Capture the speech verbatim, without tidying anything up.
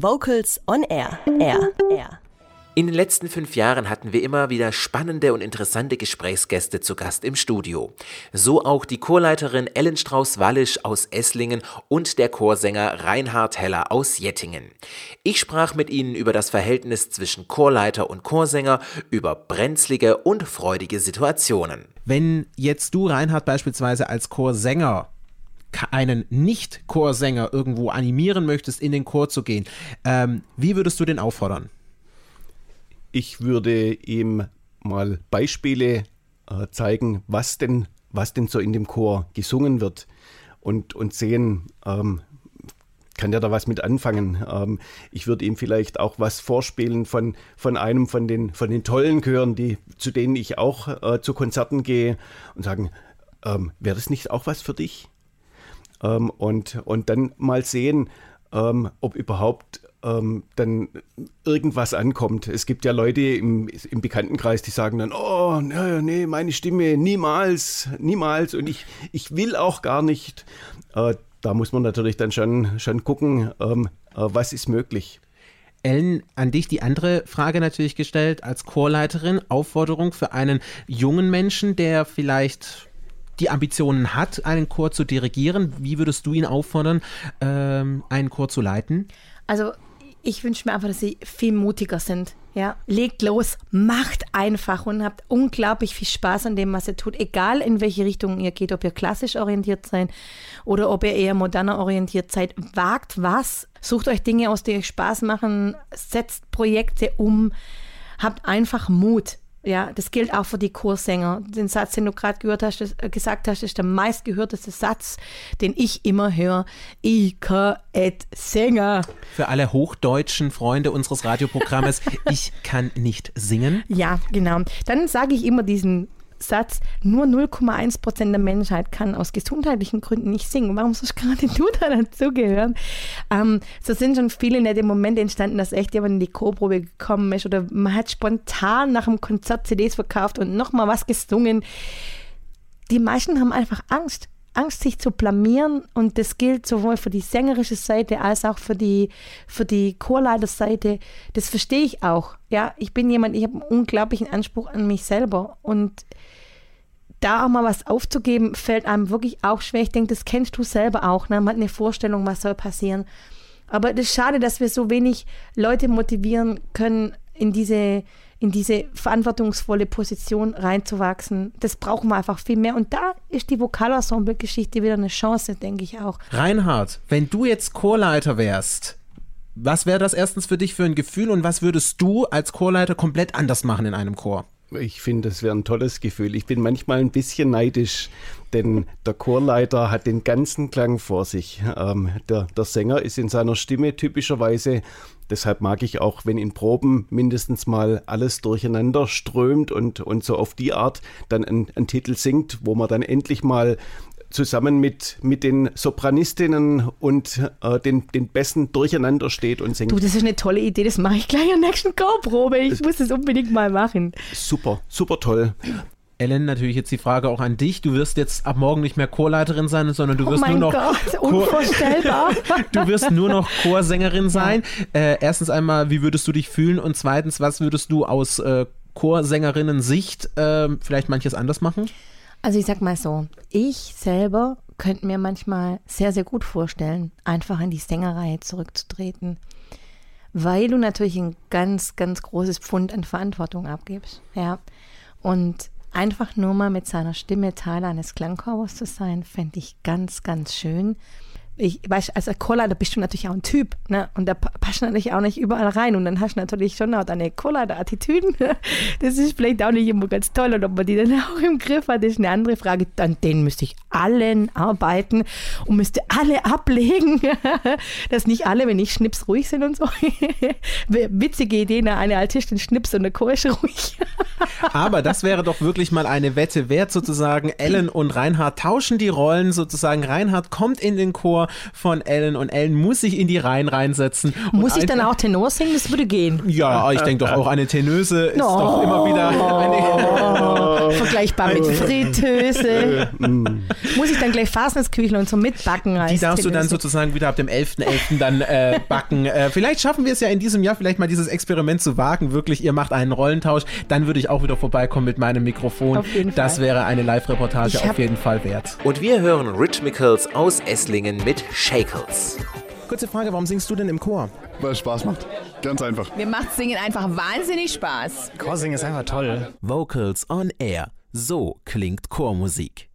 Vocals on Air. Air. Air. In den letzten fünf Jahren hatten wir immer wieder spannende und interessante Gesprächsgäste zu Gast im Studio. So auch die Chorleiterin Ellen Strauß-Wallisch aus Esslingen und der Chorsänger Reinhard Heller aus Jettingen. Ich sprach mit ihnen über das Verhältnis zwischen Chorleiter und Chorsänger, über brenzlige und freudige Situationen. Wenn jetzt du, Reinhard, beispielsweise als Chorsänger einen Nicht-Chorsänger irgendwo animieren möchtest, in den Chor zu gehen, ähm, wie würdest du den auffordern? Ich würde ihm mal Beispiele äh, zeigen, was denn, was denn so in dem Chor gesungen wird und, und sehen, ähm, kann der da was mit anfangen. Ähm, ich würde ihm vielleicht auch was vorspielen von, von einem von den, von den tollen Chören, die, zu denen ich auch äh, zu Konzerten gehe und sagen, ähm, wäre das nicht auch was für dich? Ähm, und, und dann mal sehen, ähm, ob überhaupt Ähm, dann irgendwas ankommt. Es gibt ja Leute im, im Bekanntenkreis, die sagen dann, oh, nee, nee, meine Stimme, niemals, niemals und ich, ich will auch gar nicht. Äh, da muss man natürlich dann schon, schon gucken, ähm, äh, was ist möglich. Ellen, an dich die andere Frage natürlich gestellt, als Chorleiterin, Aufforderung für einen jungen Menschen, der vielleicht die Ambitionen hat, einen Chor zu dirigieren. Wie würdest du ihn auffordern, ähm, einen Chor zu leiten? Also ich wünsche mir einfach, dass sie viel mutiger sind. Ja? Legt los, macht einfach und habt unglaublich viel Spaß an dem, was ihr tut. Egal in welche Richtung ihr geht, ob ihr klassisch orientiert seid oder ob ihr eher moderner orientiert seid. Wagt was, sucht euch Dinge aus, die euch Spaß machen, setzt Projekte um, habt einfach Mut. Ja, das gilt auch für die Chorsänger. Den Satz, den du gerade gehört hast, das, äh, gesagt hast, ist der meistgehörteste Satz, den ich immer höre. Ich kann et singen. Für alle hochdeutschen Freunde unseres Radioprogrammes, ich kann nicht singen. Ja, genau. Dann sage ich immer diesen Satz, nur null Komma eins Prozent der Menschheit kann aus gesundheitlichen Gründen nicht singen. Warum sollst gerade du da dazugehören? Ähm, so sind schon viele nette Momente entstanden, dass echt jemand in die Chorprobe gekommen ist oder man hat spontan nach dem Konzert C Ds verkauft und nochmal was gesungen. Die meisten haben einfach Angst, Angst sich zu blamieren und das gilt sowohl für die sängerische Seite als auch für die, für die Chorleiterseite. Das verstehe ich auch. Ja, ich bin jemand, ich habe einen unglaublichen Anspruch an mich selber und da auch mal was aufzugeben, fällt einem wirklich auch schwer. Ich denke, das kennst du selber auch. Ne? Man hat eine Vorstellung, was soll passieren. Aber das ist schade, dass wir so wenig Leute motivieren können, in diese, in diese verantwortungsvolle Position reinzuwachsen. Das brauchen wir einfach viel mehr. Und da ist die Vokalensemble-Geschichte wieder eine Chance, denke ich auch. Reinhard, wenn du jetzt Chorleiter wärst, was wäre das erstens für dich für ein Gefühl und was würdest du als Chorleiter komplett anders machen in einem Chor? Ich finde, das wäre ein tolles Gefühl. Ich bin manchmal ein bisschen neidisch, denn der Chorleiter hat den ganzen Klang vor sich. Ähm, der, der Sänger ist in seiner Stimme typischerweise, deshalb mag ich auch, wenn in Proben mindestens mal alles durcheinander strömt und, und so auf die Art dann ein, ein Titel singt, wo man dann endlich mal zusammen mit, mit den Sopranistinnen und äh, den, den Bässen durcheinander steht und singt. Du, das ist eine tolle Idee, das mache ich gleich in der nächsten Chorprobe. Ich das muss das unbedingt mal machen. Super, super toll. Ellen, natürlich jetzt die Frage auch an dich. Du wirst jetzt ab morgen nicht mehr Chorleiterin sein, sondern du wirst, oh nur, noch Gott, unvorstellbar. du wirst nur noch Chorsängerin sein. Ja. Äh, erstens einmal, wie würdest du dich fühlen? Und zweitens, was würdest du aus äh, Chorsängerinnen-Sicht äh, vielleicht manches anders machen? Also ich sag mal so, ich selber könnte mir manchmal sehr, sehr gut vorstellen, einfach in die Sängerreihe zurückzutreten, weil du natürlich ein ganz, ganz großes Pfund an Verantwortung abgibst. Ja. Und einfach nur mal mit seiner Stimme Teil eines Klangkörpers zu sein, fände ich ganz, ganz schön. Ich weiß, als Chorleiter bist du natürlich auch ein Typ, ne? Und da passt natürlich auch nicht überall rein und dann hast du natürlich schon auch deine Chorleiter-Attitüden. Das ist vielleicht auch nicht immer ganz toll und ob man die dann auch im Griff hat, ist eine andere Frage. An denen müsste ich allen arbeiten und müsste alle ablegen, dass nicht alle, wenn ich schnips, ruhig sind und so. Witzige Idee, eine Altistin schnips und der Chor ist ruhig. Aber das wäre doch wirklich mal eine Wette wert sozusagen. Ellen und Reinhard tauschen die Rollen sozusagen. Reinhard kommt in den Chor von Ellen und Ellen muss sich in die Reihen reinsetzen. Muss ich dann auch Tenor singen? Das würde gehen. Ja, ich denke doch auch eine Tenöse ist oh. doch immer wieder eine... Vergleichbar mit Fritteuse. Muss ich dann gleich Fasnitzküchlein und so mitbacken? Die darfst Tenöse. Du dann sozusagen wieder ab dem elften elften dann äh, backen. Äh, vielleicht schaffen wir es ja in diesem Jahr, vielleicht mal dieses Experiment zu wagen. Wirklich, ihr macht einen Rollentausch. Dann würde ich auch wieder vorbeikommen mit meinem Mikrofon. Auf jeden Fall. Das wäre eine Live-Reportage auf jeden Fall wert. Und wir hören Rhythmicals aus Esslingen mit Shakeles. Kurze Frage, warum singst du denn im Chor? Weil es Spaß macht. Ganz einfach. Mir macht Singen einfach wahnsinnig Spaß. Chorsingen ist einfach toll. Vocals on Air. So klingt Chormusik.